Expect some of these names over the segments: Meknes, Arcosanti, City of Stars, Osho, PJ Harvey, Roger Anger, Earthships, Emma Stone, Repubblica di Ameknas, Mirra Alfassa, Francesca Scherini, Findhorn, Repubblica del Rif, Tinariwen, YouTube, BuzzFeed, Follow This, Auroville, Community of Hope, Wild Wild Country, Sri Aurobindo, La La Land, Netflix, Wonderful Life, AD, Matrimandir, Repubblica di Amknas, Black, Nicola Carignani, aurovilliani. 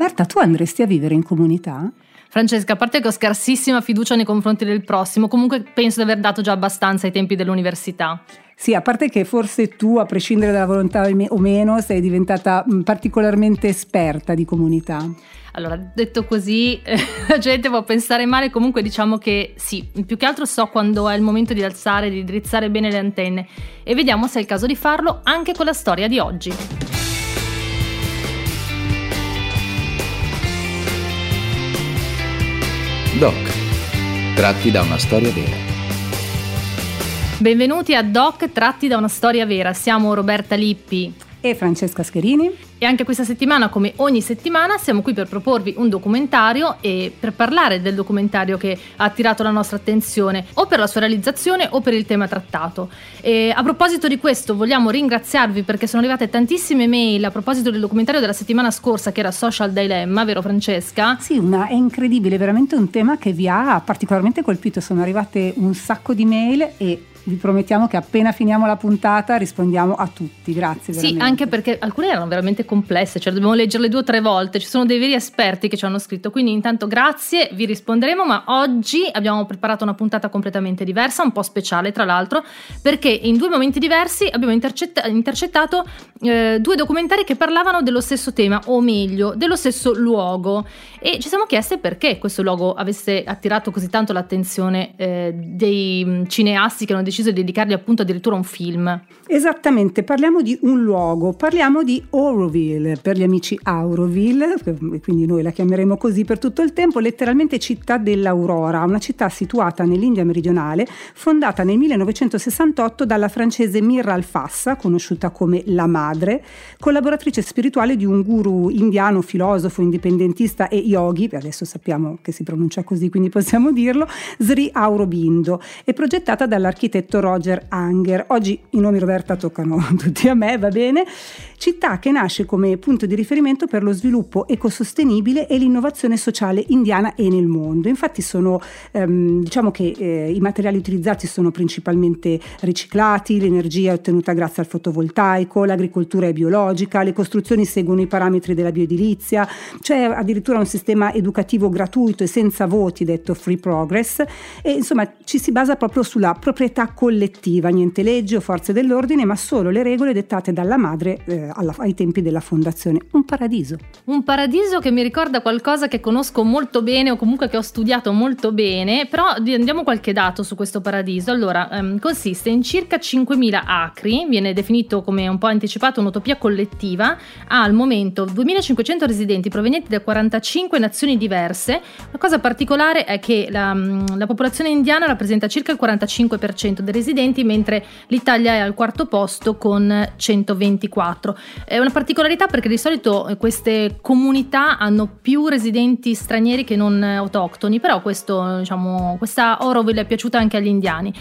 Berta, tu andresti a vivere in comunità? Francesca, a parte che ho scarsissima fiducia nei confronti del prossimo, comunque penso di aver dato già abbastanza ai tempi dell'università. Sì, a parte che forse tu, a prescindere dalla volontà o meno, sei diventata particolarmente esperta di comunità. Allora, detto così, la gente può pensare male, comunque diciamo che sì, più che altro so quando è il momento di alzare, di drizzare bene le antenne, e vediamo se è il caso di farlo anche con la storia di oggi. Doc, tratti da una storia vera. Benvenuti a Doc tratti da una storia vera, siamo Roberta Lippi e Francesca Scherini e anche questa settimana, come ogni settimana, siamo qui per proporvi un documentario e per parlare del documentario che ha attirato la nostra attenzione o per la sua realizzazione o per il tema trattato. E a proposito di questo vogliamo ringraziarvi perché sono arrivate tantissime mail a proposito del documentario della settimana scorsa che era Social Dilemma, vero Francesca? Sì, è incredibile, veramente un tema che vi ha particolarmente colpito, sono arrivate un sacco di mail e vi promettiamo che appena finiamo la puntata rispondiamo a tutti, grazie veramente. Sì, anche perché alcune erano veramente complesse, cioè dobbiamo leggerle 2 o 3 volte, ci sono dei veri esperti che ci hanno scritto, quindi intanto grazie, vi risponderemo, ma oggi abbiamo preparato una puntata completamente diversa, un po' speciale tra l'altro, perché in 2 momenti diversi abbiamo intercettato 2 documentari che parlavano dello stesso tema, o meglio, dello stesso luogo, e ci siamo chieste perché questo luogo avesse attirato così tanto l'attenzione dei cineasti che hanno deciso di dedicargli appunto addirittura un film. Esattamente, parliamo di un luogo, parliamo di Auroville, per gli amici Auroville, quindi noi la chiameremo così per tutto il tempo, letteralmente città dell'aurora, una città situata nell'India meridionale, fondata nel 1968 dalla francese Mirra Alfassa, conosciuta come la madre, collaboratrice spirituale di un guru indiano, filosofo, indipendentista e yogi, adesso sappiamo che si pronuncia così quindi possiamo dirlo, Sri Aurobindo, è progettata dall'architetto Roger Anger. Oggi i nomi, Roberta, toccano tutti a me, va bene? Città che nasce come punto di riferimento per lo sviluppo ecosostenibile e l'innovazione sociale indiana e nel mondo. Infatti sono, diciamo che i materiali utilizzati sono principalmente riciclati, l'energia è ottenuta grazie al fotovoltaico, l'agricoltura è biologica, le costruzioni seguono i parametri della bioedilizia, c'è addirittura un sistema educativo gratuito e senza voti, detto Free Progress, e insomma ci si basa proprio sulla proprietà collettiva, niente legge o forze dell'ordine, ma solo le regole dettate dalla madre ai tempi della fondazione. Un paradiso. Un paradiso che mi ricorda qualcosa che conosco molto bene o comunque che ho studiato molto bene, però andiamo qualche dato su questo paradiso. Allora, consiste in circa 5.000 acri, viene definito, come un po' anticipato, un'utopia collettiva, ha al momento 2.500 residenti provenienti da 45 nazioni diverse. La cosa particolare è che la popolazione indiana rappresenta circa il 45% dei residenti, mentre l'Italia è al 4º posto con 124. È una particolarità perché di solito queste comunità hanno più residenti stranieri che non autoctoni, però questa Auroville è piaciuta anche agli indiani.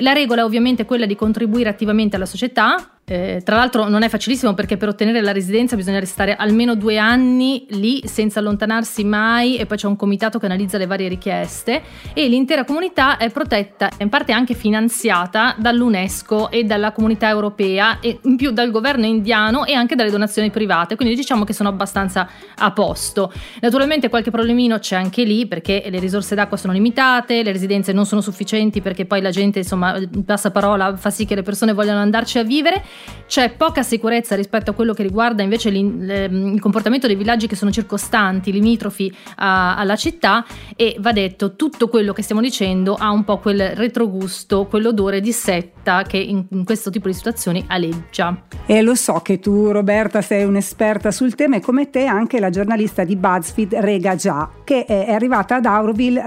La regola è ovviamente quella di contribuire attivamente alla società. Tra l'altro non è facilissimo perché per ottenere la residenza bisogna restare almeno 2 anni lì senza allontanarsi mai, e poi c'è un comitato che analizza le varie richieste, e l'intera comunità è protetta, in parte anche finanziata, dall'UNESCO e dalla comunità europea e in più dal governo indiano e anche dalle donazioni private, quindi diciamo che sono abbastanza a posto. Naturalmente qualche problemino c'è anche lì perché le risorse d'acqua sono limitate, le residenze non sono sufficienti perché poi la gente, insomma, passaparola fa sì che le persone vogliano andarci a vivere. C'è poca sicurezza rispetto a quello che riguarda invece il comportamento dei villaggi che sono circostanti, limitrofi alla città, e va detto, tutto quello che stiamo dicendo ha un po' quel retrogusto, quell'odore di setta che in questo tipo di situazioni aleggia. E lo so che tu, Roberta, sei un'esperta sul tema, e come te anche la giornalista di BuzzFeed Rega Già, che è arrivata ad Auroville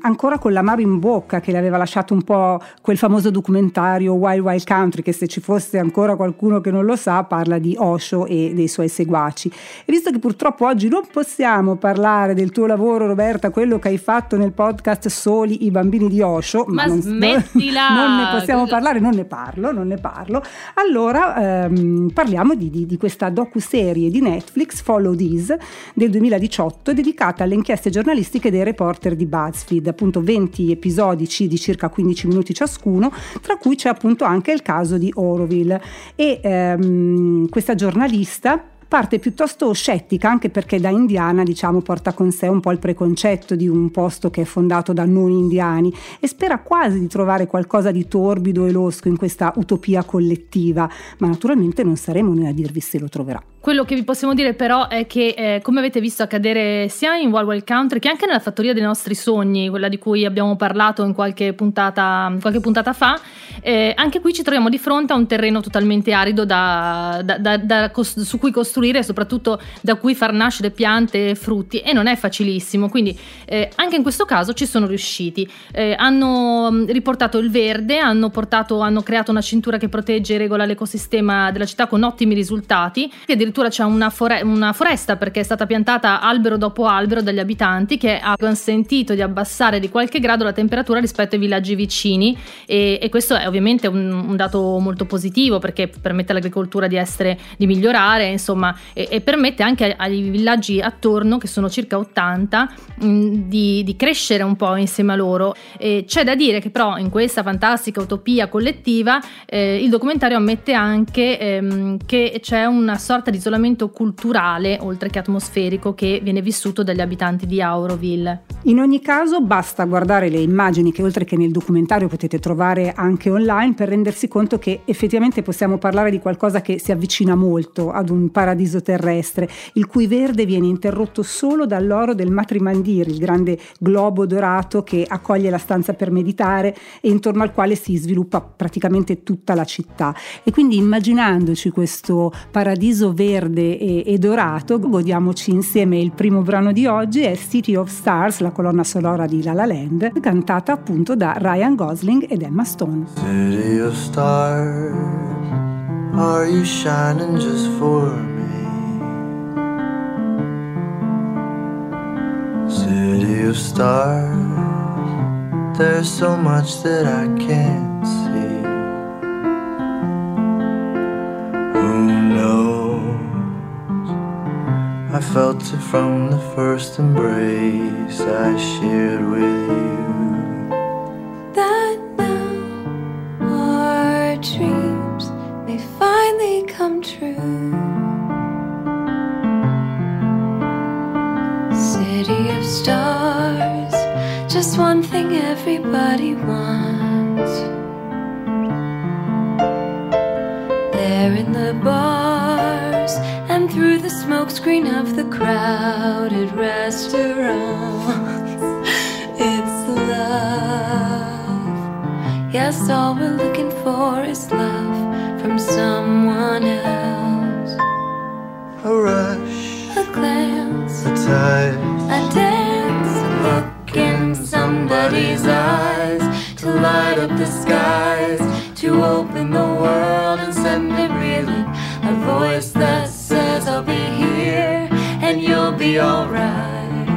ancora con l'amaro in bocca che le aveva lasciato un po' quel famoso documentario Wild Wild Country, che se ci fosse ancora qualcuno che non lo sa parla di Osho e dei suoi seguaci. E visto che purtroppo oggi non possiamo parlare del tuo lavoro, Roberta, quello che hai fatto nel podcast Soli i bambini di Osho, ma non ne possiamo parlare, non ne parlo, allora parliamo di questa docuserie di Netflix Follow This del 2018 dedicata alle inchieste giornalistiche dei reporter di BuzzFeed, appunto 20 episodi di circa 15 minuti ciascuno, tra cui c'è appunto anche il caso di Auroville. E questa giornalista parte piuttosto scettica, anche perché da indiana, diciamo, porta con sé un po' il preconcetto di un posto che è fondato da non indiani e spera quasi di trovare qualcosa di torbido e losco in questa utopia collettiva, ma naturalmente non saremo noi a dirvi se lo troverà. Quello che vi possiamo dire però è che, come avete visto accadere sia in Wild Wild Country che anche nella fattoria dei nostri sogni, quella di cui abbiamo parlato in qualche puntata fa, anche qui ci troviamo di fronte a un terreno totalmente arido su cui costruire e soprattutto da cui far nascere piante e frutti, e non è facilissimo, quindi anche in questo caso ci sono riusciti, hanno riportato il verde, hanno creato una cintura che protegge e regola l'ecosistema della città con ottimi risultati, e addirittura c'è una foresta, perché è stata piantata albero dopo albero dagli abitanti, che ha consentito di abbassare di qualche grado la temperatura rispetto ai villaggi vicini, e questo è ovviamente un dato molto positivo, perché permette all'agricoltura di migliorare, insomma, e permette anche ai villaggi attorno, che sono circa 80, di crescere un po' insieme a loro. E c'è da dire che però in questa fantastica utopia collettiva il documentario ammette anche che c'è una sorta di isolamento culturale, oltre che atmosferico, che viene vissuto dagli abitanti di Auroville. In ogni caso basta guardare le immagini, che oltre che nel documentario potete trovare anche online, per rendersi conto che effettivamente possiamo parlare di qualcosa che si avvicina molto ad un paradiso terrestre, il cui verde viene interrotto solo dall'oro del Matrimandir, il grande globo dorato che accoglie la stanza per meditare e intorno al quale si sviluppa praticamente tutta la città. E quindi, immaginandoci questo paradiso verde e dorato, godiamoci insieme il primo brano di oggi, è City of Stars, la colonna sonora di La La Land, cantata appunto da Ryan Gosling ed Emma Stone. City of stars, are you shining just for me? City of stars, there's so much that I can't see. Who knows? I felt it from the first embrace I shared with you. That now our dreams may finally come true. City of stars, just one thing everybody wants. There in the bars and through the smoke screen of the crowded restaurants, it's love. Yes, all we're looking for is love from someone else. A rush, a glance, a touch, a dance, a look in somebody's eyes, to light up the skies, to open the world and send it reeling. A voice that says I'll be here and you'll be alright.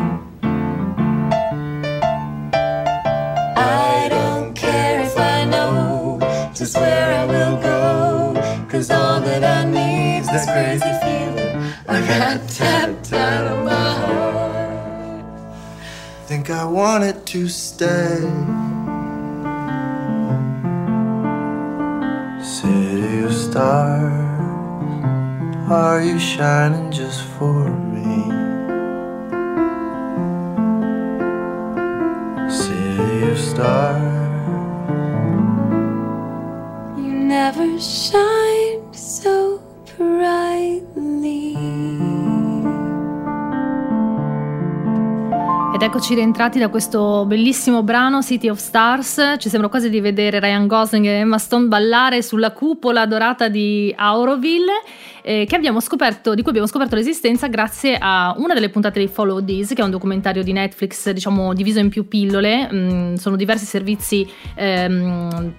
I don't care if I know just where I will go, cause all that I need's this crazy feeling I got tapped out of my heart. Think I want it to stay. City of stars, are you shining just for me? City of stars, you never shine so brightly. Ed eccoci rientrati da questo bellissimo brano City of Stars, ci sembra quasi di vedere Ryan Gosling e Emma Stone ballare sulla cupola dorata di Auroville, di cui abbiamo scoperto l'esistenza grazie a una delle puntate di Follow This, che è un documentario di Netflix, diciamo, diviso in più pillole. Sono diversi servizi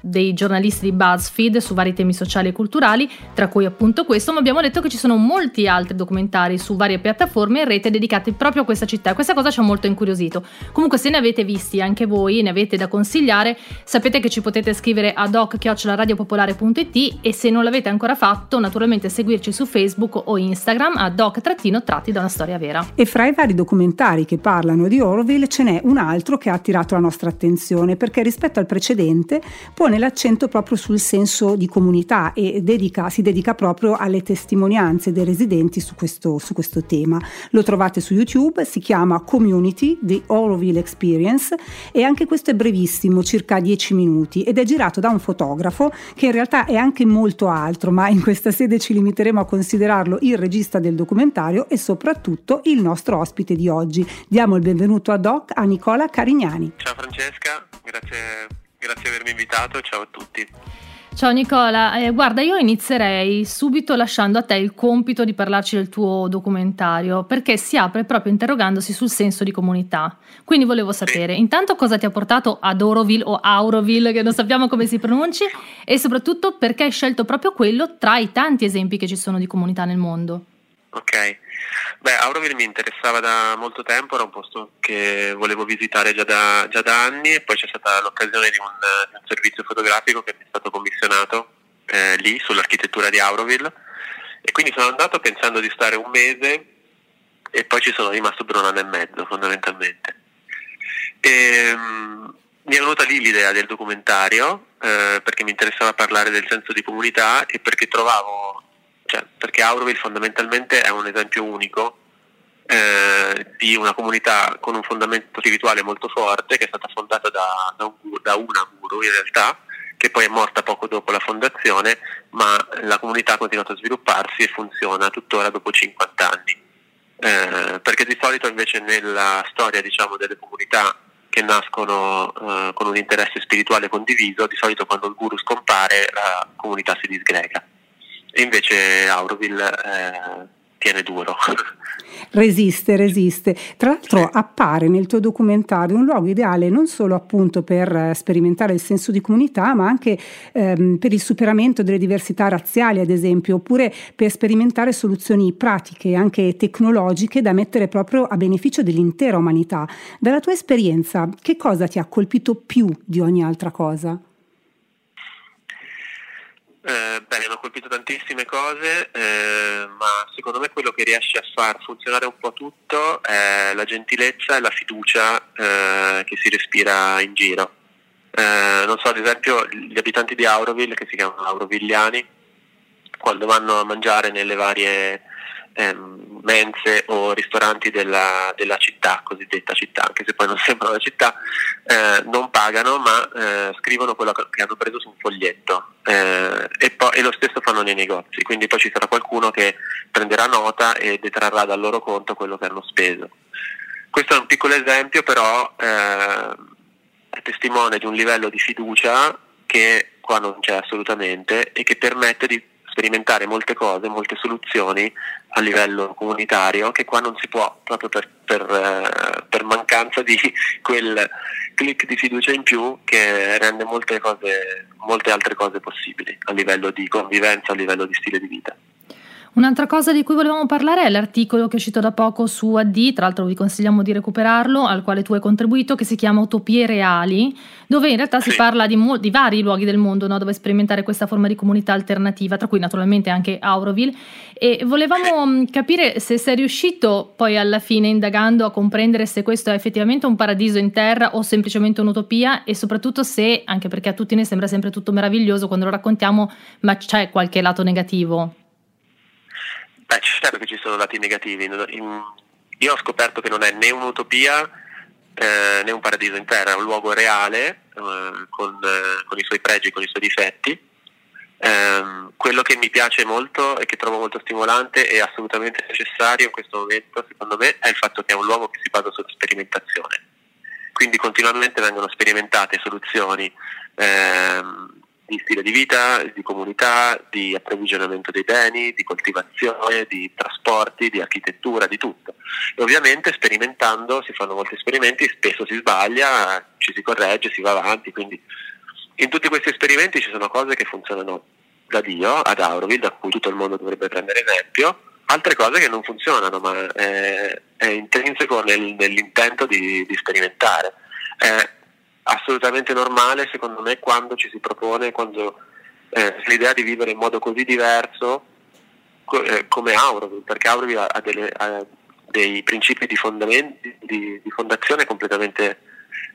dei giornalisti di BuzzFeed su vari temi sociali e culturali, tra cui appunto questo, ma abbiamo detto che ci sono molti altri documentari su varie piattaforme e rete dedicati proprio a questa città. Questa cosa ci ha molto incuriosito, incuriosito. Comunque, se ne avete visti anche voi, ne avete da consigliare, sapete che ci potete scrivere a doc@radiopopolare.it, e se non l'avete ancora fatto, naturalmente seguirci su Facebook o Instagram a doc-tratti da una storia vera. E fra i vari documentari che parlano di Auroville ce n'è un altro che ha attirato la nostra attenzione, perché rispetto al precedente pone l'accento proprio sul senso di comunità e si dedica proprio alle testimonianze dei residenti su questo tema. Lo trovate su YouTube, si chiama Community The Auroville Experience, e anche questo è brevissimo, circa 10 minuti, ed è girato da un fotografo che in realtà è anche molto altro, ma in questa sede ci limiteremo a considerarlo il regista del documentario e soprattutto il nostro ospite di oggi. Diamo il benvenuto a Doc, a Nicola Carignani. Ciao Francesca, grazie di avermi invitato, ciao a tutti. Ciao Nicola, guarda, io inizierei subito lasciando a te il compito di parlarci del tuo documentario, perché si apre proprio interrogandosi sul senso di comunità. Quindi volevo sapere, intanto, cosa ti ha portato ad Auroville o Auroville, che non sappiamo come si pronunci, e soprattutto perché hai scelto proprio quello tra i tanti esempi che ci sono di comunità nel mondo. Ok, Auroville mi interessava da molto tempo, era un posto che volevo visitare già da anni, e poi c'è stata l'occasione di un servizio fotografico che mi è stato commissionato lì sull'architettura di Auroville, e quindi sono andato pensando di stare un mese e poi ci sono rimasto per 1 anno e mezzo fondamentalmente. Mi è venuta lì l'idea del documentario perché mi interessava parlare del senso di comunità e perché trovavo... perché Auroville fondamentalmente è un esempio unico di una comunità con un fondamento spirituale molto forte, che è stata fondata da una guru in realtà, che poi è morta poco dopo la fondazione, ma la comunità ha continuato a svilupparsi e funziona tuttora dopo 50 anni. Perché di solito invece nella storia, diciamo, delle comunità che nascono con un interesse spirituale condiviso, di solito quando il guru scompare la comunità si disgrega. E invece Auroville tiene duro. Resiste. Tra l'altro appare nel tuo documentario un luogo ideale non solo appunto per sperimentare il senso di comunità, ma anche per il superamento delle diversità razziali, ad esempio, oppure per sperimentare soluzioni pratiche, anche tecnologiche, da mettere proprio a beneficio dell'intera umanità. Dalla tua esperienza, che cosa ti ha colpito più di ogni altra cosa? Mi hanno colpito tantissime cose, ma secondo me quello che riesce a far funzionare un po' tutto è la gentilezza e la fiducia che si respira in giro. Non so, ad esempio, gli abitanti di Auroville, che si chiamano aurovilliani, quando vanno a mangiare nelle varie mense o ristoranti della città, cosiddetta città, anche se poi non sembra una città, non pagano, ma scrivono quello che hanno preso su un foglietto, e lo stesso fanno nei negozi, quindi poi ci sarà qualcuno che prenderà nota e detrarrà dal loro conto quello che hanno speso. Questo è un piccolo esempio, però è testimone di un livello di fiducia che qua non c'è assolutamente, e che permette di sperimentare molte cose, molte soluzioni a livello comunitario, che qua non si può, proprio per mancanza di quel click di fiducia in più che rende molte altre cose possibili a livello di convivenza, a livello di stile di vita. Un'altra cosa di cui volevamo parlare è l'articolo che è uscito da poco su AD, tra l'altro vi consigliamo di recuperarlo, al quale tu hai contribuito, che si chiama Utopie Reali, dove in realtà si parla di vari luoghi del mondo, no, dove sperimentare questa forma di comunità alternativa, tra cui naturalmente anche Auroville, e volevamo capire se sei riuscito poi alla fine, indagando, a comprendere se questo è effettivamente un paradiso in terra o semplicemente un'utopia, e soprattutto se, anche perché a tutti ne sembra sempre tutto meraviglioso quando lo raccontiamo, ma c'è qualche lato negativo. Certo che ci sono lati negativi. Io ho scoperto che non è né un'utopia né un paradiso in terra, è un luogo reale con i suoi pregi, con i suoi difetti. Quello che mi piace molto e che trovo molto stimolante e assolutamente necessario in questo momento, secondo me, è il fatto che è un luogo che si basa sulla sperimentazione. Quindi continuamente vengono sperimentate soluzioni di stile di vita, di comunità, di approvvigionamento dei beni, di coltivazione, di trasporti, di architettura, di tutto. E ovviamente sperimentando si fanno molti esperimenti, spesso si sbaglia, ci si corregge, si va avanti, quindi in tutti questi esperimenti ci sono cose che funzionano da Dio, ad Auroville, da cui tutto il mondo dovrebbe prendere esempio, altre cose che non funzionano, ma è intrinseco nell'intento di sperimentare. È assolutamente normale, secondo me, quando ci si propone, quando l'idea di vivere in modo così diverso come Auroville, perché Auroville ha dei principi di fondazione completamente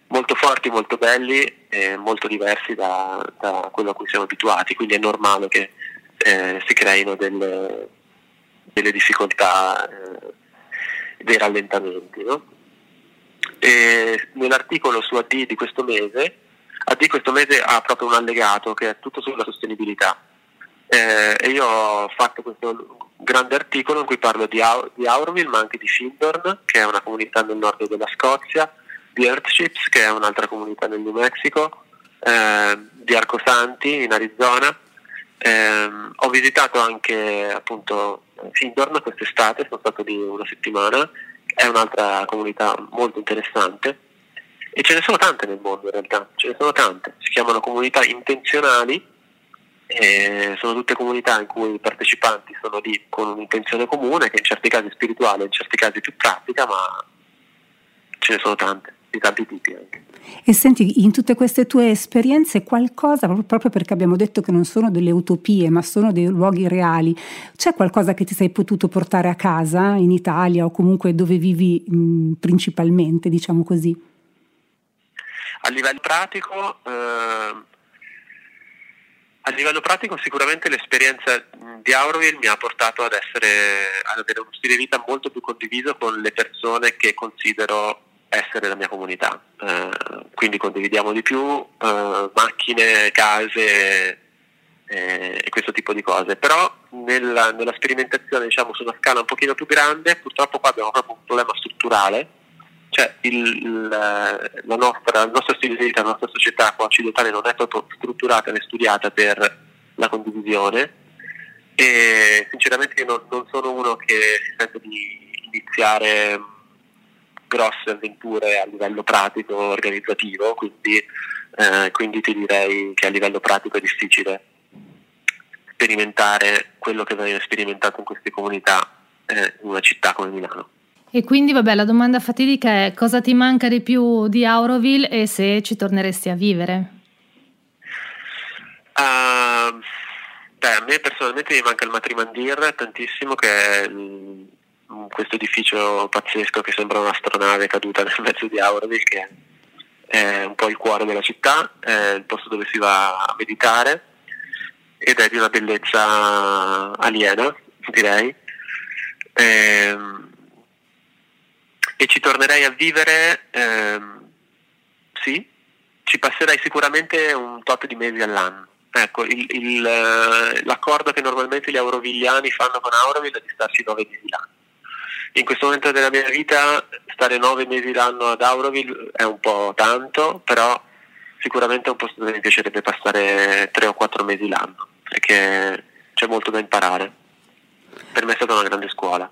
molto forti, molto belli e molto diversi da quello a cui siamo abituati, quindi è normale che si creino delle difficoltà, dei rallentamenti, no? E nell'articolo su AD di questo mese, AD questo mese ha proprio un allegato che è tutto sulla sostenibilità, e io ho fatto questo grande articolo in cui parlo di Auroville, ma anche di Findhorn, che è una comunità nel nord della Scozia, di Earthships, che è un'altra comunità nel New Mexico, di Arcosanti in Arizona. Ho visitato anche appunto Findhorn quest'estate, sono stato lì una settimana, è un'altra comunità molto interessante, e ce ne sono tante nel mondo in realtà, ce ne sono tante, si chiamano comunità intenzionali, sono tutte comunità in cui i partecipanti sono lì con un'intenzione comune, che in certi casi è spirituale, in certi casi più pratica, ma ce ne sono tante, di tanti tipi anche. E senti, in tutte queste tue esperienze qualcosa, proprio perché abbiamo detto che non sono delle utopie ma sono dei luoghi reali, c'è qualcosa che ti sei potuto portare a casa in Italia o comunque dove vivi principalmente, diciamo così? A livello pratico sicuramente l'esperienza di Auroville mi ha portato ad avere uno stile di vita molto più condiviso con le persone che considero essere la mia comunità, quindi condividiamo di più macchine, case e questo tipo di cose, però nella sperimentazione, diciamo, su una scala un pochino più grande, purtroppo qua abbiamo proprio un problema strutturale, cioè il nostro stile di vita, la nostra società qua occidentale non è proprio strutturata né studiata per la condivisione, e sinceramente io non sono uno che si sente di iniziare grosse avventure a livello pratico organizzativo, quindi ti direi che a livello pratico è difficile sperimentare quello che viene sperimentato in queste comunità in una città come Milano. E quindi vabbè, la domanda fatidica è: cosa ti manca di più di Auroville e se ci torneresti a vivere? A me personalmente mi manca il Matrimandir tantissimo, che è questo edificio pazzesco che sembra un'astronave caduta nel mezzo di Auroville, che è un po' il cuore della città, è il posto dove si va a meditare ed è di una bellezza aliena, direi, e ci tornerei a vivere, sì, ci passerei sicuramente un tot di mesi all'anno. Ecco, l'accordo che normalmente gli aurovigliani fanno con Auroville è di starci 9 mesi l'anno. In questo momento della mia vita stare 9 mesi l'anno ad Auroville è un po' tanto, però sicuramente è un posto dove mi piacerebbe passare 3 o 4 mesi l'anno, perché c'è molto da imparare. Per me è stata una grande scuola.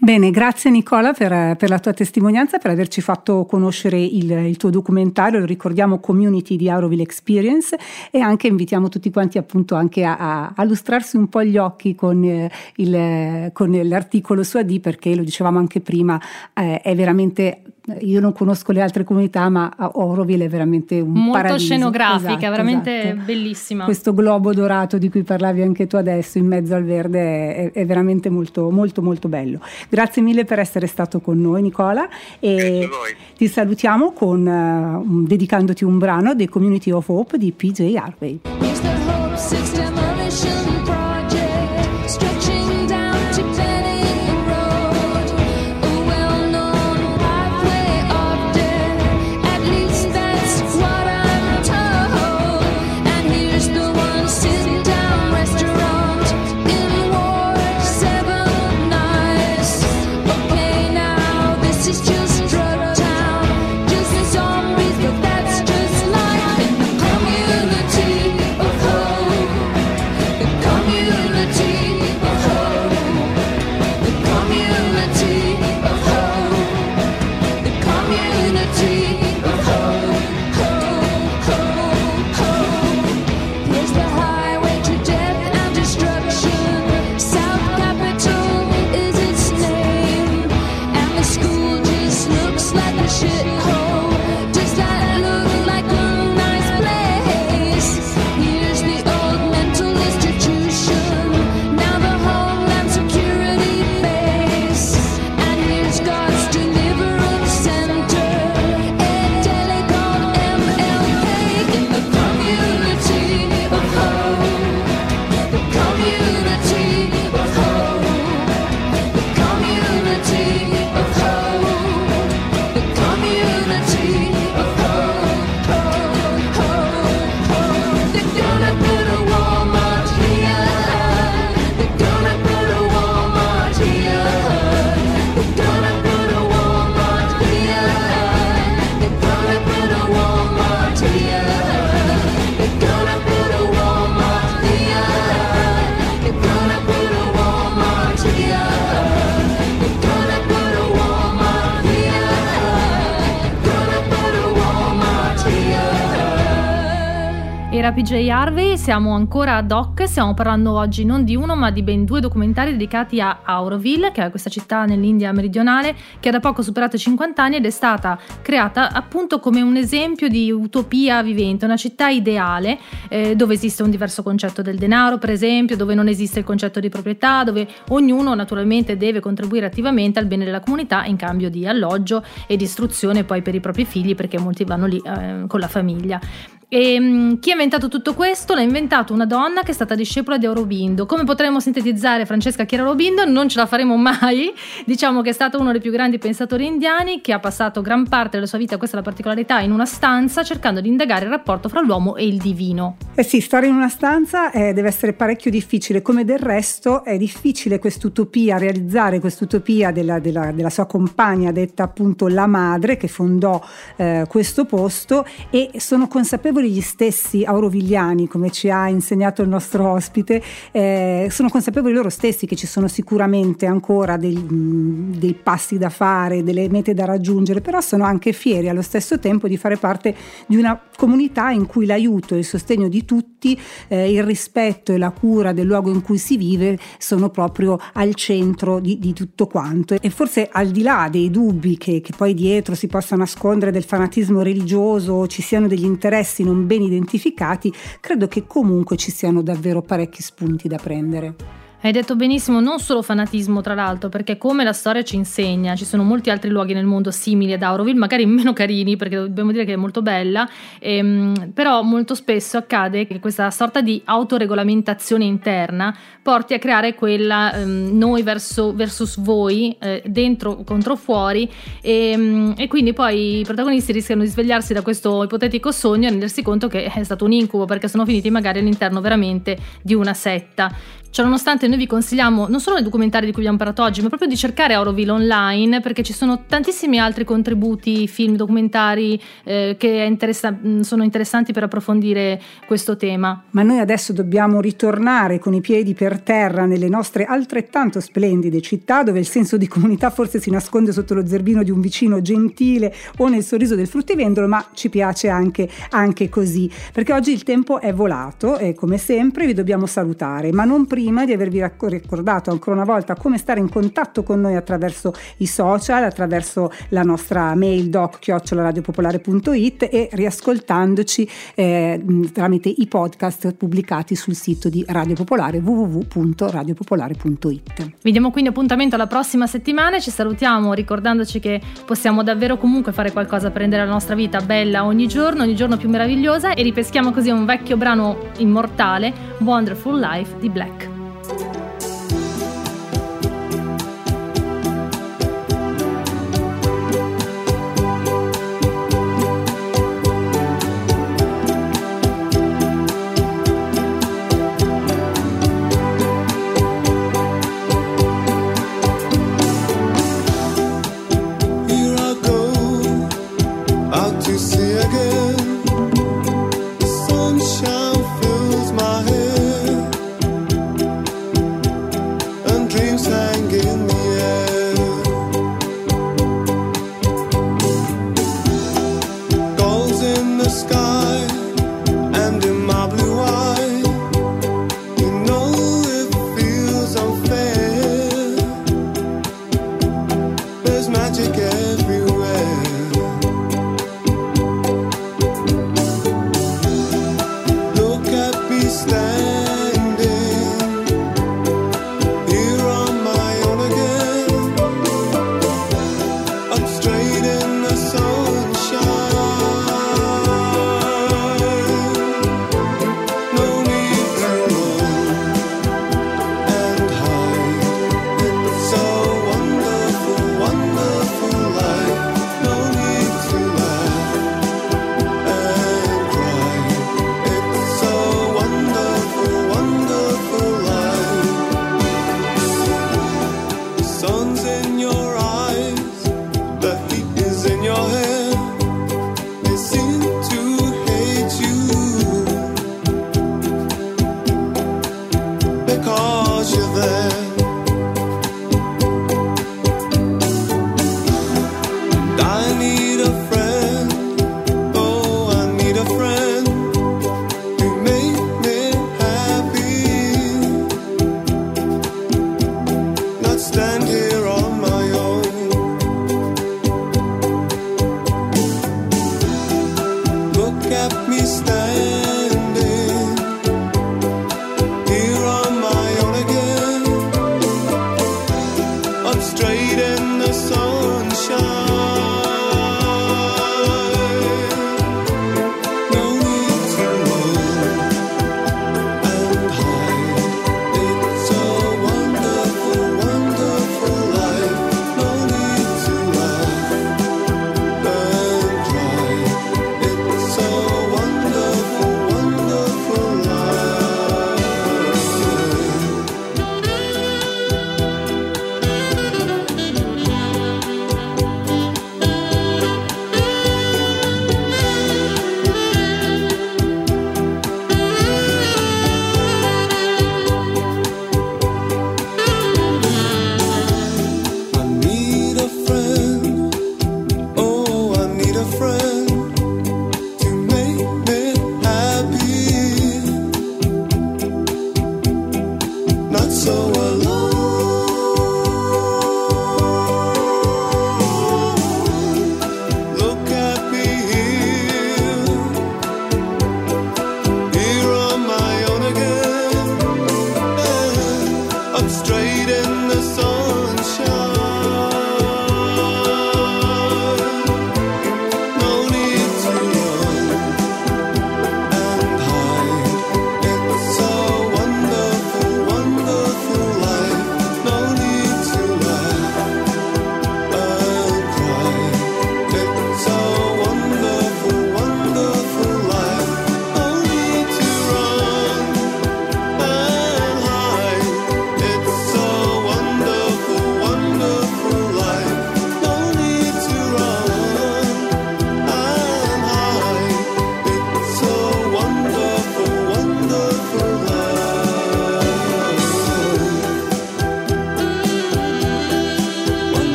Bene, grazie Nicola per la tua testimonianza, per averci fatto conoscere il tuo documentario, lo ricordiamo, Community The Auroville Experience, e anche invitiamo tutti quanti appunto anche a lustrarsi un po' gli occhi con l'articolo su AD, perché lo dicevamo anche prima, è veramente... Io non conosco le altre comunità, ma Auroville è veramente un molto paradiso. Molto scenografica, esatto, veramente esatto. Bellissima. Questo globo dorato di cui parlavi anche tu adesso, in mezzo al verde, è veramente molto, molto, molto bello. Grazie mille per essere stato con noi, Nicola. E ti salutiamo dedicandoti un brano dei Community of Hope di PJ Harvey. era PJ Harvey, siamo ancora a Doc, stiamo parlando oggi non di uno ma di ben due documentari dedicati a Auroville, che è questa città nell'India meridionale che ha da poco superato i 50 anni ed è stata creata appunto come un esempio di utopia vivente, una città ideale dove esiste un diverso concetto del denaro, per esempio, dove non esiste il concetto di proprietà, dove ognuno naturalmente deve contribuire attivamente al bene della comunità in cambio di alloggio e di istruzione poi per i propri figli, perché molti vanno lì con la famiglia. E chi ha inventato tutto questo? L'ha inventato una donna che è stata discepola di Aurobindo. Come potremmo sintetizzare Francesca Chiara Aurobindo? Non ce la faremo mai. Diciamo che è stato uno dei più grandi pensatori indiani, che ha passato gran parte della sua vita, questa è la particolarità, in una stanza cercando di indagare il rapporto fra l'uomo e il divino. Sì, stare in una stanza deve essere parecchio difficile, come del resto è difficile quest'utopia, realizzare quest'utopia della sua compagna, detta appunto la madre, che fondò questo posto, e sono consapevoli gli stessi aurovigliani, come ci ha insegnato il nostro ospite, sono consapevoli loro stessi che ci sono sicuramente ancora dei passi da fare, delle mete da raggiungere, però sono anche fieri allo stesso tempo di fare parte di una comunità in cui l'aiuto e il sostegno di tutti, il rispetto e la cura del luogo in cui si vive sono proprio al centro di tutto quanto. E forse al di là dei dubbi che poi dietro si possa nascondere del fanatismo religioso, ci siano degli interessi non ben identificati, credo che comunque ci siano davvero parecchi spunti da prendere. Hai detto benissimo, non solo fanatismo tra l'altro, perché come la storia ci insegna ci sono molti altri luoghi nel mondo simili ad Auroville, magari meno carini, perché dobbiamo dire che è molto bella, però molto spesso accade che questa sorta di autoregolamentazione interna porti a creare quella noi versus voi, dentro contro fuori, e quindi poi i protagonisti rischiano di svegliarsi da questo ipotetico sogno e rendersi conto che è stato un incubo, perché sono finiti magari all'interno veramente di una setta. Ciononostante noi vi consigliamo non solo i documentari di cui abbiamo parlato oggi, ma proprio di cercare Auroville online, perché ci sono tantissimi altri contributi, film, documentari che sono interessanti per approfondire questo tema. Ma noi adesso dobbiamo ritornare con i piedi per terra nelle nostre altrettanto splendide città, dove il senso di comunità forse si nasconde sotto lo zerbino di un vicino gentile o nel sorriso del fruttivendolo, ma ci piace anche così, perché oggi il tempo è volato e come sempre vi dobbiamo salutare, ma non prima di avervi ricordato ancora una volta come stare in contatto con noi attraverso i social, attraverso la nostra mail doc@radiopopolare.it e riascoltandoci tramite i podcast pubblicati sul sito di Radio Popolare www.radiopopolare.it. Vi diamo quindi appuntamento alla prossima settimana, ci salutiamo ricordandoci che possiamo davvero comunque fare qualcosa per rendere la nostra vita bella ogni giorno più meravigliosa, e ripeschiamo così un vecchio brano immortale, Wonderful Life di Black. Magic.